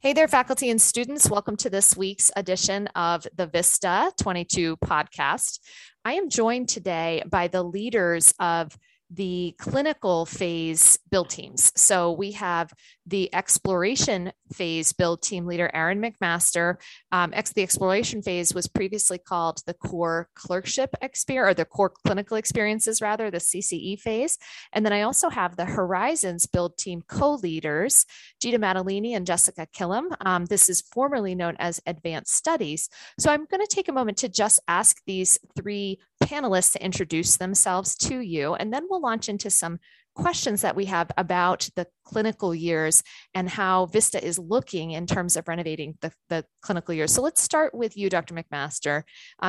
Hey there, faculty and students. Welcome to this week's edition of the VISTA 22 podcast. I am joined today by the leaders of the clinical phase build teams. So we have the exploration phase build team leader, Erin McMaster. The exploration phase was previously called the core clerkship experience, or the core clinical experiences rather, the CCE phase. And then I also have the Horizons build team co-leaders, Gita Maddalini and Jessica Killam. This is formerly known as advanced studies. So I'm going to take a moment to just ask these three panelists to introduce themselves to you, and then we'll launch into some questions that we have about the clinical years and how VISTA is looking in terms of renovating the clinical years. So let's start with you, Dr. McMaster.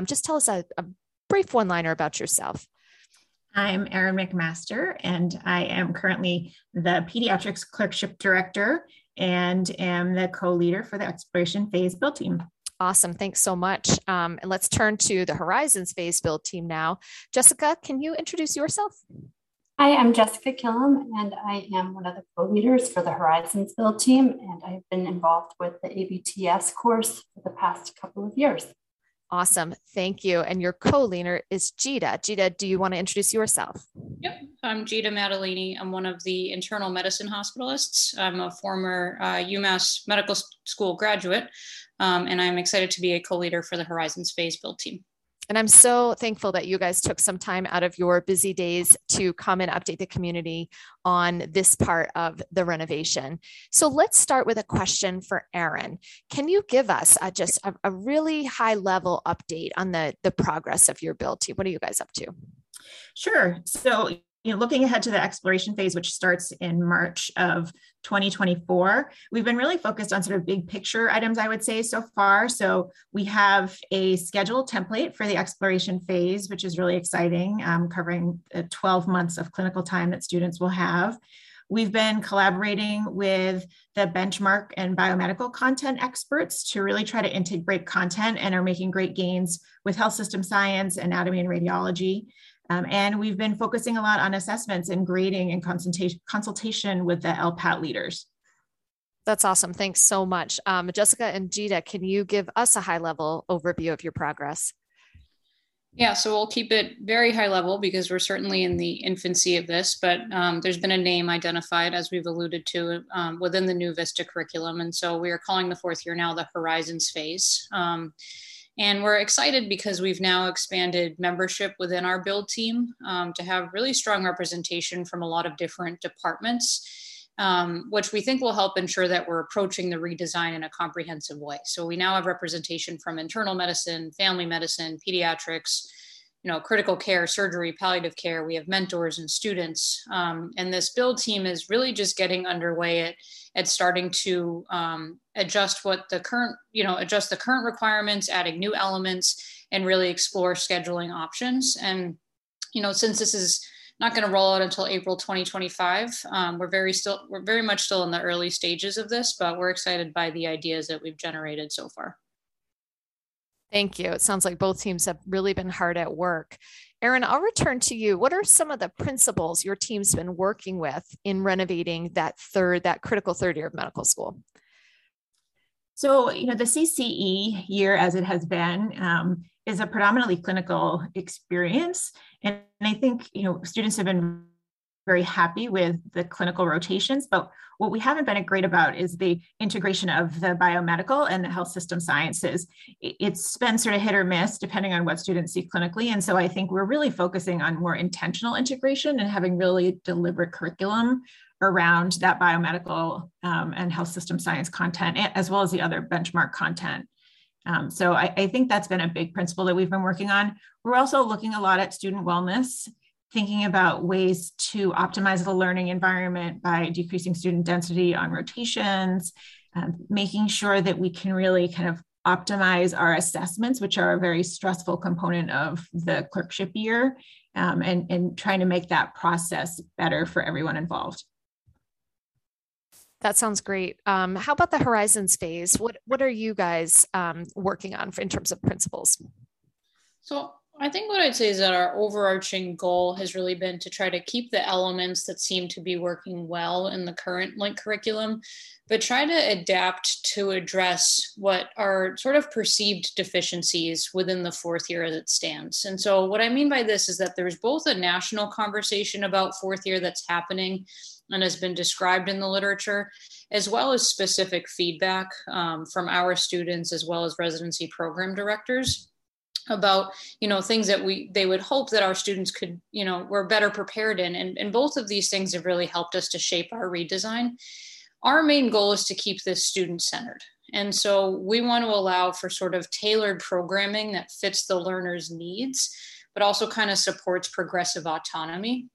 Just tell us a brief one-liner about yourself. I'm Erin McMaster, and I am currently the Pediatrics Clerkship Director and am the co-leader for the Exploration Phase Build Team. Awesome. Thanks so much. And let's turn to the Horizons Phase Build team now. Jessica, can you introduce yourself? Hi, I'm Jessica Killam, and I am one of the co-leaders for the Horizons Build team, and I've been involved with the ABTS course for the past couple of years. Awesome. Thank you. And your co-leader is Gita. Gita, do you want to introduce yourself? Yep. I'm Gita Maddalini. I'm one of the internal medicine hospitalists. I'm a former UMass Medical School graduate, and I'm excited to be a co-leader for the Horizons Phase Build team. And I'm so thankful that you guys took some time out of your busy days to come and update the community on this part of the renovation. So let's start with a question for Erin. Can you give us just a really high level update on the progress of your build team? What are you guys up to? Sure. So looking ahead to the exploration phase, which starts in March of 2024, we've been really focused on sort of big picture items, I would say, so far. So we have a schedule template for the exploration phase, which is really exciting, covering 12 months of clinical time that students will have. We've been collaborating with the benchmark and biomedical content experts to really try to integrate content, and are making great gains with health system science, anatomy, and radiology. And we've been focusing a lot on assessments and grading and consultation with the LPAT leaders. That's awesome. Thanks so much. Jessica and Gita, can you give us a high-level overview of your progress? Yeah, so we'll keep it very high level because we're certainly in the infancy of this, but there's been a name identified, as we've alluded to, within the new VISTA curriculum. And so we are calling the fourth year now the Horizons Phase. And we're excited because we've now expanded membership within our build team to have really strong representation from a lot of different departments, which we think will help ensure that we're approaching the redesign in a comprehensive way. So we now have representation from internal medicine, family medicine, pediatrics, critical care, surgery, palliative care. We have mentors and students. And this build team is really just getting underway at starting to adjust adjust the current requirements, adding new elements, and really explore scheduling options. And, since this is not going to roll out until April 2025, we're very much still in the early stages of this, but we're excited by the ideas that we've generated so far. Thank you. It sounds like both teams have really been hard at work. Erin, I'll return to you. What are some of the principles your team's been working with in renovating that critical third year of medical school? So, the CCE year, as it has been, is a predominantly clinical experience. And I think, students have been very happy with the clinical rotations, but what we haven't been great about is the integration of the biomedical and the health system sciences. It's been sort of hit or miss depending on what students see clinically. And so I think we're really focusing on more intentional integration and having really deliberate curriculum around that biomedical and health system science content, as well as the other benchmark content. So I think that's been a big principle that we've been working on. We're also looking a lot at student wellness, thinking about ways to optimize the learning environment by decreasing student density on rotations, making sure that we can really kind of optimize our assessments, which are a very stressful component of the clerkship year, and trying to make that process better for everyone involved. That sounds great. How about the Horizons phase? What are you guys working on in terms of principles? So I think what I'd say is that our overarching goal has really been to try to keep the elements that seem to be working well in the current Link curriculum, but try to adapt to address what are sort of perceived deficiencies within the fourth year as it stands. And so what I mean by this is that there's both a national conversation about fourth year that's happening and has been described in the literature, as well as specific feedback from our students, as well as residency program directors about, you know, things that they would hope that our students could, you know, were better prepared in. And both of these things have really helped us to shape our redesign. Our main goal is to keep this student-centered. And so we want to allow for sort of tailored programming that fits the learner's needs, but also kind of supports progressive autonomy.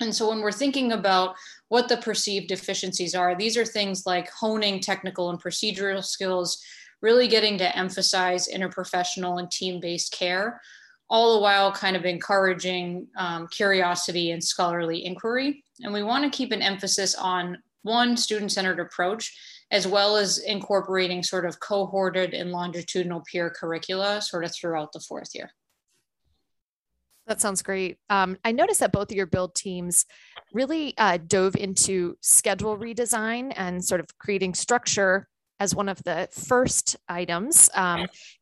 And so when we're thinking about what the perceived deficiencies are, these are things like honing technical and procedural skills, really getting to emphasize interprofessional and team-based care, all the while kind of encouraging curiosity and scholarly inquiry. And we want to keep an emphasis on one student-centered approach, as well as incorporating sort of cohorted and longitudinal peer curricula sort of throughout the fourth year. That sounds great. I noticed that both of your build teams really dove into schedule redesign and sort of creating structure as one of the first items.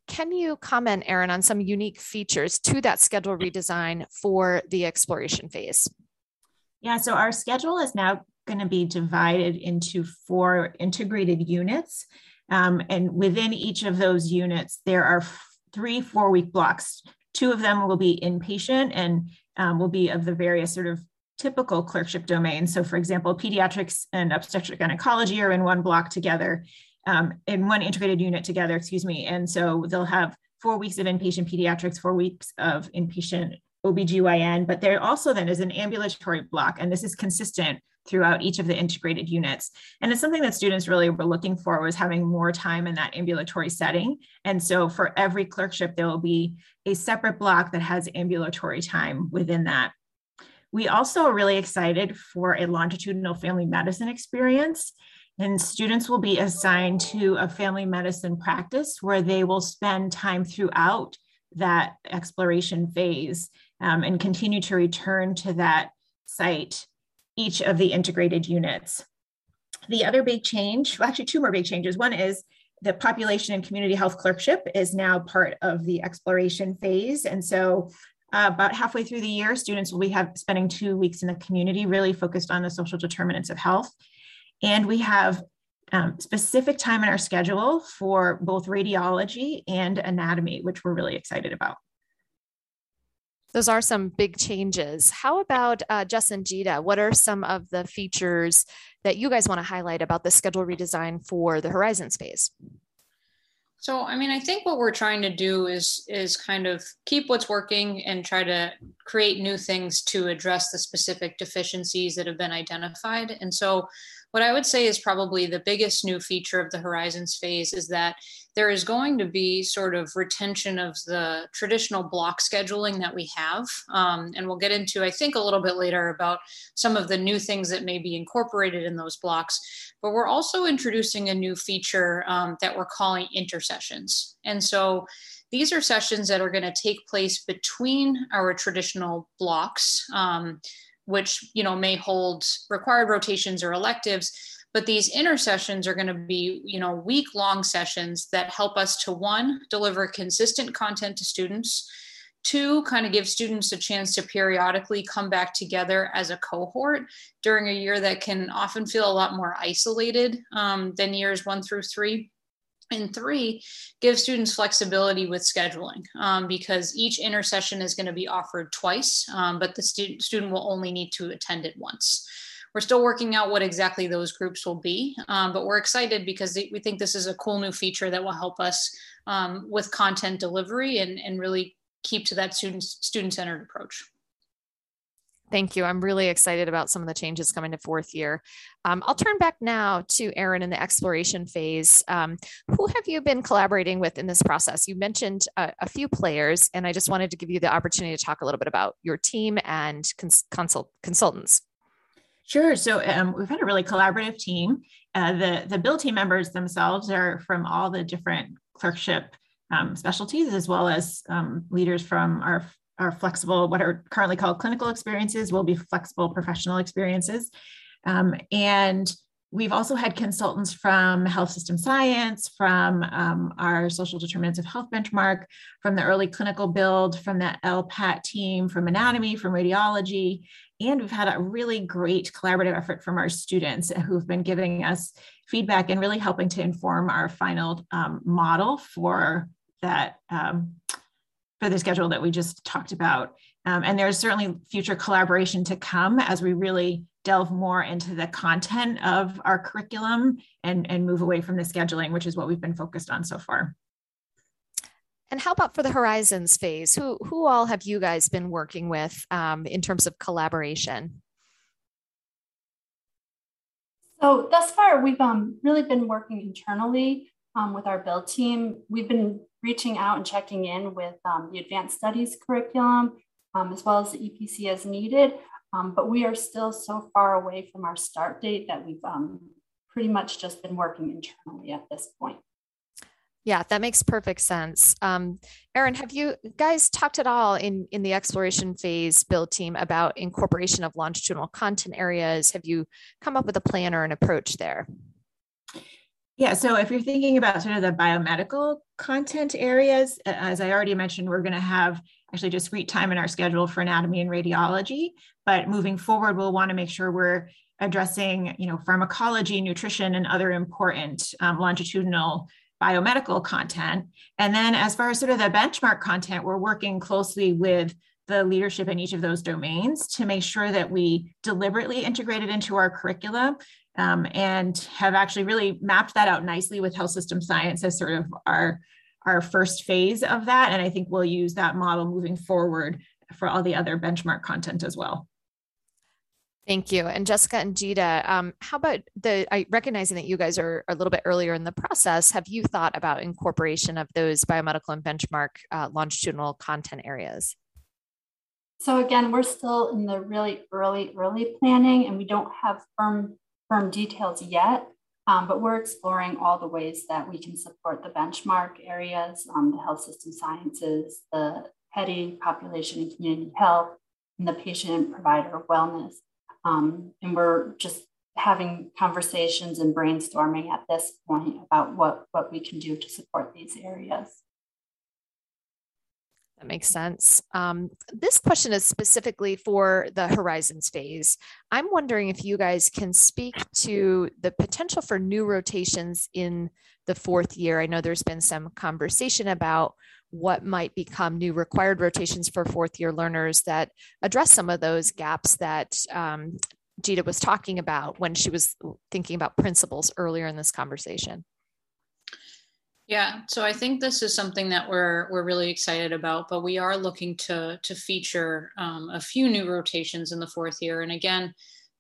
Can you comment, Erin, on some unique features to that schedule redesign for the exploration phase? Yeah, so our schedule is now going to be divided into 4 integrated units. And within each of those units, there are 3 4-week blocks. 2 of them will be inpatient and will be of the various sort of typical clerkship domains. So for example, pediatrics and obstetric gynecology are in one block together, in one integrated unit together, And so they'll have 4 weeks of inpatient pediatrics, 4 weeks of inpatient OBGYN, but there also then is an ambulatory block. And this is consistent throughout each of the integrated units. And it's something that students really were looking for, was having more time in that ambulatory setting. And so for every clerkship, there will be a separate block that has ambulatory time within that. We also are really excited for a longitudinal family medicine experience. And students will be assigned to a family medicine practice where they will spend time throughout that exploration phase and continue to return to that site each of the integrated units. The other big change, well, actually 2 more big changes. One is the population and community health clerkship is now part of the exploration phase. And so about halfway through the year, students will be spending 2 weeks in the community, really focused on the social determinants of health. And we have specific time in our schedule for both radiology and anatomy, which we're really excited about. Those are some big changes. How about Jess and Gita? What are some of the features that you guys want to highlight about the schedule redesign for the Horizons phase? So, I mean, I think what we're trying to do is kind of keep what's working and try to create new things to address the specific deficiencies that have been identified. And so what I would say is probably the biggest new feature of the Horizons phase is that there is going to be sort of retention of the traditional block scheduling that we have. And we'll get into, I think, a little bit later about some of the new things that may be incorporated in those blocks. But we're also introducing a new feature that we're calling intersessions. And so these are sessions that are going to take place between our traditional blocks, which, you know, may hold required rotations or electives, but these intersessions are going to be, you know, week-long sessions that help us to, 1, deliver consistent content to students, 2, kind of give students a chance to periodically come back together as a cohort during a year that can often feel a lot more isolated than years 1 through 3. And 3, give students flexibility with scheduling because each intersession is going to be offered twice, but the student will only need to attend it once. We're still working out what exactly those groups will be, but we're excited because we think this is a cool new feature that will help us with content delivery and really keep to that student-centered approach. Thank you. I'm really excited about some of the changes coming to fourth year. I'll turn back now to Erin in the exploration phase. Who have you been collaborating with in this process? You mentioned a few players, and I just wanted to give you the opportunity to talk a little bit about your team and consultants. Sure. So we've had a really collaborative team. The build team members themselves are from all the different clerkship specialties, as well as leaders from our flexible, what are currently called clinical experiences, will be flexible professional experiences. And we've also had consultants from health system science, from our social determinants of health benchmark, from the early clinical build, from that LPAT team, from anatomy, from radiology. And we've had a really great collaborative effort from our students who've been giving us feedback and really helping to inform our final model for that for the schedule that we just talked about. And there's certainly future collaboration to come as we really delve more into the content of our curriculum and move away from the scheduling, which is what we've been focused on so far. And how about for the Horizons phase? Who all have you guys been working with in terms of collaboration? So thus far, we've really been working internally with our build team. We've been reaching out and checking in with the advanced studies curriculum, as well as the EPC as needed. But we are still so far away from our start date that we've pretty much just been working internally at this point. Yeah, that makes perfect sense. Erin, have you guys talked at all in the exploration phase build team about incorporation of longitudinal content areas? Have you come up with a plan or an approach there? Yeah, so if you're thinking about sort of the biomedical content areas, as I already mentioned, we're going to have actually discrete time in our schedule for anatomy and radiology. But moving forward, we'll want to make sure we're addressing, you know, pharmacology, nutrition, and other important longitudinal biomedical content. And then as far as sort of the benchmark content, we're working closely with the leadership in each of those domains to make sure that we deliberately integrate it into our curricula and have actually really mapped that out nicely with health system science as sort of our first phase of that. And I think we'll use that model moving forward for all the other benchmark content as well. Thank you. And Jessica and Gita, how about recognizing that you guys are a little bit earlier in the process, have you thought about incorporation of those biomedical and benchmark longitudinal content areas? So again, we're still in the really early planning, and we don't have firm details yet, but we're exploring all the ways that we can support the benchmark areas, the health system sciences, the PEDI, population and community health, and the patient and provider wellness. And we're just having conversations and brainstorming at this point about what we can do to support these areas. That makes sense. This question is specifically for the Horizons phase. I'm wondering if you guys can speak to the potential for new rotations in the fourth year. I know there's been some conversation about what might become new required rotations for fourth year learners that address some of those gaps that Gita was talking about when she was thinking about principles earlier in this conversation. Yeah, so I think this is something that we're really excited about, but we are looking to feature a few new rotations in the fourth year. And again,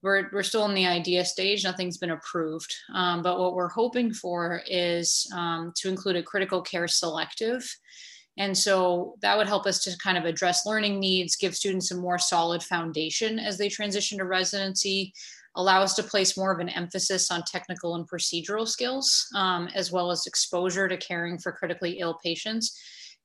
we're still in the idea stage, nothing's been approved. But what we're hoping for is to include a critical care selective. And so that would help us to kind of address learning needs, give students a more solid foundation as they transition to residency, allow us to place more of an emphasis on technical and procedural skills, as well as exposure to caring for critically ill patients.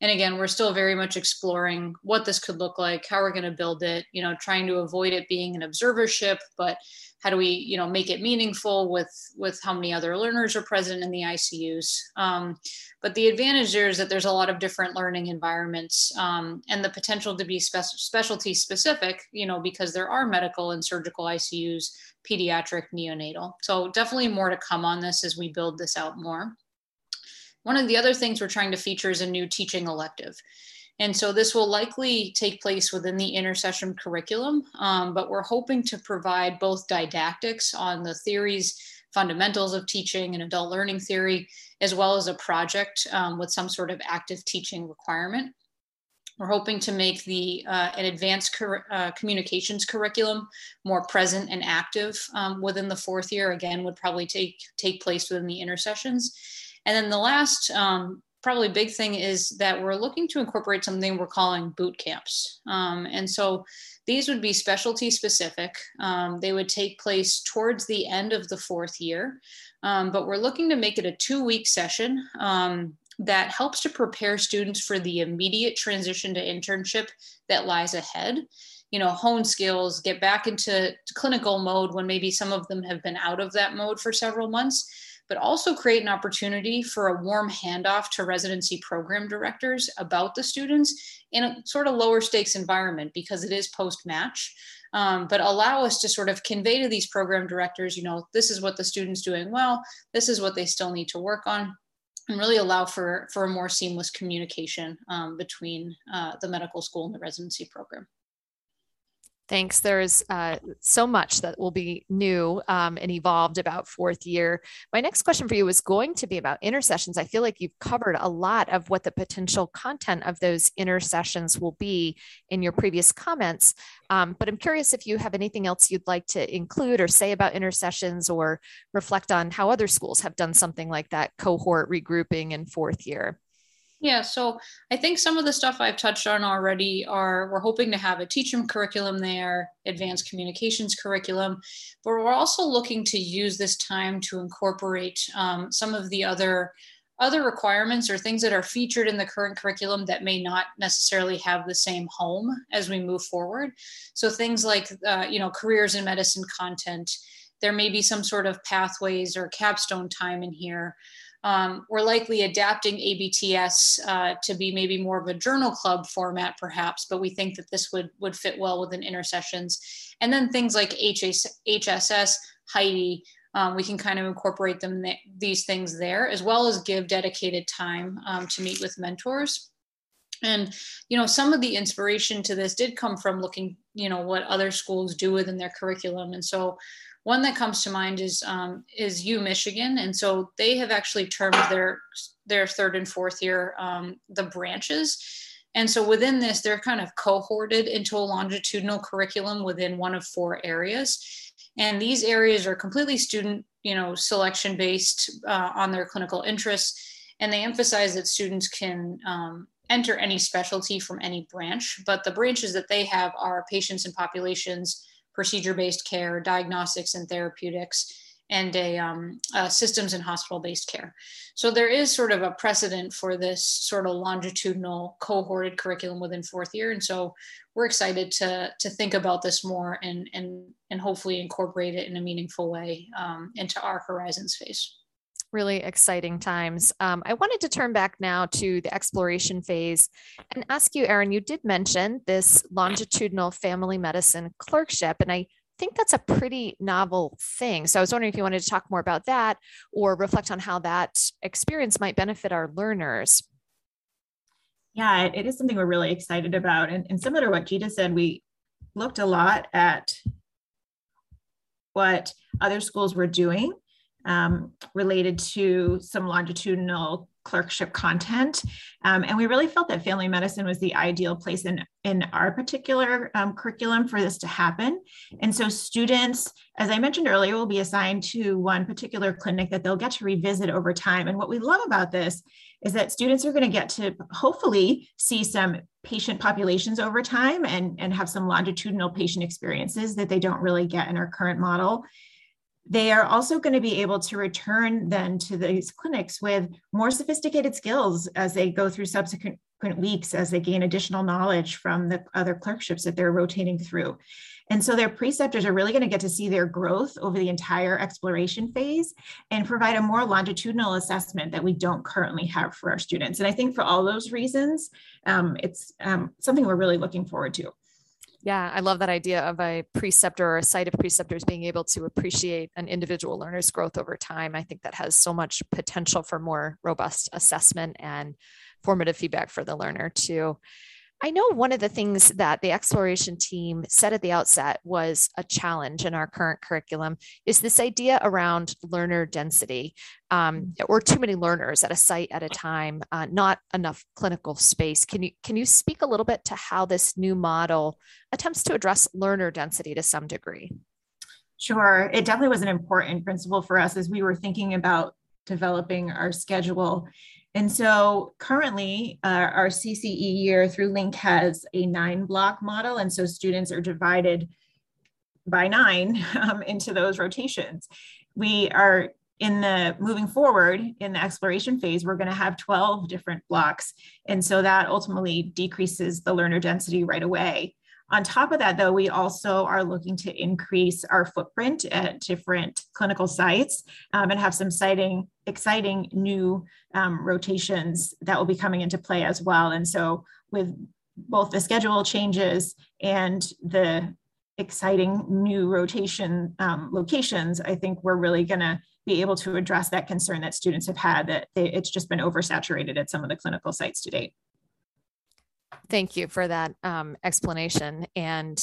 And again, we're still very much exploring what this could look like, how we're going to build it, you know, trying to avoid it being an observership, but how do we, you know, make it meaningful with how many other learners are present in the ICUs. But the advantage there is that there's a lot of different learning environments and the potential to be specialty specific, you know, because there are medical and surgical ICUs, pediatric, neonatal. So definitely more to come on this as we build this out more. One of the other things we're trying to feature is a new teaching elective. And so this will likely take place within the intercession curriculum, but we're hoping to provide both didactics on the theories, fundamentals of teaching and adult learning theory, as well as a project with some sort of active teaching requirement. We're hoping to make an advanced communications curriculum more present and active within the fourth year, again, would probably take place within the intercessions. And then the last probably big thing is that we're looking to incorporate something we're calling boot camps. And so these would be specialty specific. They would take place towards the end of the fourth year, but we're looking to make it a 2-week session that helps to prepare students for the immediate transition to internship that lies ahead. You know, hone skills, get back into clinical mode when maybe some of them have been out of that mode for several months, but also create an opportunity for a warm handoff to residency program directors about the students in a sort of lower stakes environment because it is post-match, but allow us to sort of convey to these program directors, you know, this is what the student's doing well, this is what they still need to work on, and really allow for a more seamless communication between the medical school and the residency program. Thanks. There's so much that will be new and evolved about fourth year. My next question for you is going to be about intersessions. I feel like you've covered a lot of what the potential content of those intersessions will be in your previous comments, but I'm curious if you have anything else you'd like to include or say about intersessions or reflect on how other schools have done something like that cohort regrouping in fourth year. Yeah, so I think some of the stuff I've touched on already are, we're hoping to have a teach-em curriculum there, advanced communications curriculum, but we're also looking to use this time to incorporate some of the other requirements or things that are featured in the current curriculum that may not necessarily have the same home as we move forward. So things like, you know, careers in medicine content, there may be some sort of pathways or capstone time in here. We're likely adapting ABTS to be maybe more of a journal club format, perhaps, but we think that this would fit well within intersessions. And then things like HSS, Heidi, we can kind of incorporate them these things there, as well as give dedicated time to meet with mentors. And, you know, some of the inspiration to this did come from looking, you know, what other schools do within their curriculum. And so one that comes to mind is U Michigan. And so they have actually termed their third and fourth year the branches. And so within this, they're kind of cohorted into a longitudinal curriculum within one of four areas. And these areas are completely student, you know, selection based on their clinical interests. And they emphasize that students can enter any specialty from any branch, but the branches that they have are patients and populations, procedure-based care, diagnostics and therapeutics, and a systems and hospital-based care. So there is sort of a precedent for this sort of longitudinal cohorted curriculum within fourth year. And so we're excited to think about this more and hopefully incorporate it in a meaningful way into our Horizons phase. Really exciting times. I wanted to turn back now to the exploration phase and ask you, Erin, you did mention this longitudinal family medicine clerkship, and I think that's a pretty novel thing. So I was wondering if you wanted to talk more about that or reflect on how that experience might benefit our learners. Yeah, it is something we're really excited about. And similar to what Gita said, we looked a lot at what other schools were doing related to some longitudinal clerkship content. And we really felt that family medicine was the ideal place in our particular curriculum for this to happen. And so students, as I mentioned earlier, will be assigned to one particular clinic that they'll get to revisit over time. And what we love about this is that students are going to get to hopefully see some patient populations over time and have some longitudinal patient experiences that they don't really get in our current model. They are also going to be able to return then to these clinics with more sophisticated skills as they go through subsequent weeks, as they gain additional knowledge from the other clerkships that they're rotating through. And so their preceptors are really going to get to see their growth over the entire exploration phase and provide a more longitudinal assessment that we don't currently have for our students. And I think for all those reasons, it's something we're really looking forward to. Yeah, I love that idea of a preceptor or a site of preceptors being able to appreciate an individual learner's growth over time. I think that has so much potential for more robust assessment and formative feedback for the learner too. I know one of the things that the exploration team said at the outset was a challenge in our current curriculum is this idea around learner density, or too many learners at a site at a time, not enough clinical space. Can you speak a little bit to how this new model attempts to address learner density to some degree? Sure. It definitely was an important principle for us as we were thinking about developing our schedule. And so currently our CCE year through Link has a 9-block model. And so students are divided by 9 into those rotations. We are in the moving forward in the exploration phase, we're going to have 12 different blocks. And so that ultimately decreases the learner density right away. On top of that, though, we also are looking to increase our footprint at different clinical sites and have some exciting new rotations that will be coming into play as well. And so with both the schedule changes and the exciting new rotation locations, I think we're really going to be able to address that concern that students have had that it's just been oversaturated at some of the clinical sites to date. Thank you for that explanation and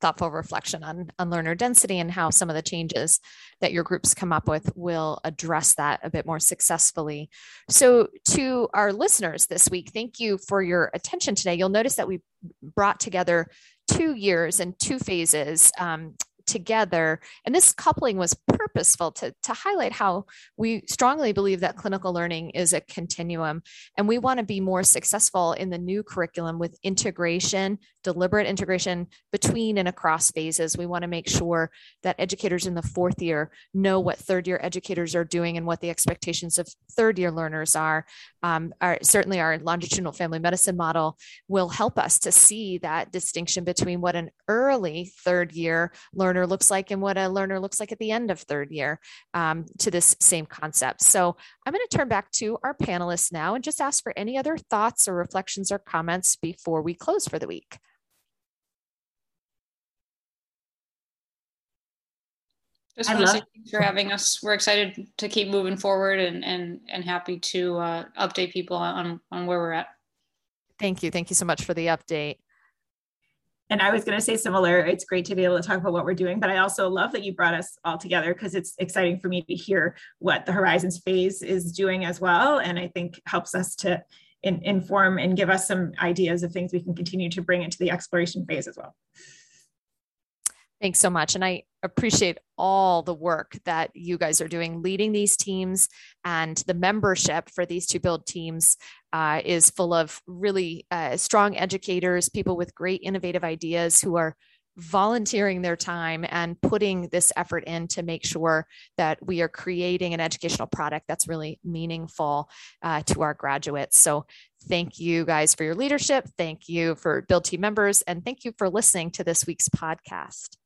thoughtful reflection on learner density and how some of the changes that your groups come up with will address that a bit more successfully. So to our listeners this week, thank you for your attention today. You'll notice that we brought together 2 years and 2 phases together. And this coupling was purposeful to highlight how we strongly believe that clinical learning is a continuum. And we want to be more successful in the new curriculum with integration, deliberate integration between and across phases. We want to make sure that educators in the 4th year know what 3rd year educators are doing and what the expectations of 3rd year learners are. Certainly our longitudinal family medicine model will help us to see that distinction between what an early 3rd year learner looks like and what a learner looks like at the end of 3rd year to this same concept. So I'm going to turn back to our panelists now and just ask for any other thoughts or reflections or comments before we close for the week. Just want to say thanks for having us. We're excited to keep moving forward and happy to update people on where we're at. Thank you. Thank you so much for the update. And I was going to say similar, it's great to be able to talk about what we're doing, but I also love that you brought us all together because it's exciting for me to hear what the Horizons phase is doing as well. And I think helps us to inform and give us some ideas of things we can continue to bring into the exploration phase as well. Thanks so much. And I appreciate all the work that you guys are doing leading these teams, and the membership for these 2 build teams is full of really strong educators, people with great innovative ideas who are volunteering their time and putting this effort in to make sure that we are creating an educational product that's really meaningful to our graduates. So thank you guys for your leadership. Thank you for Build Team members. And thank you for listening to this week's podcast.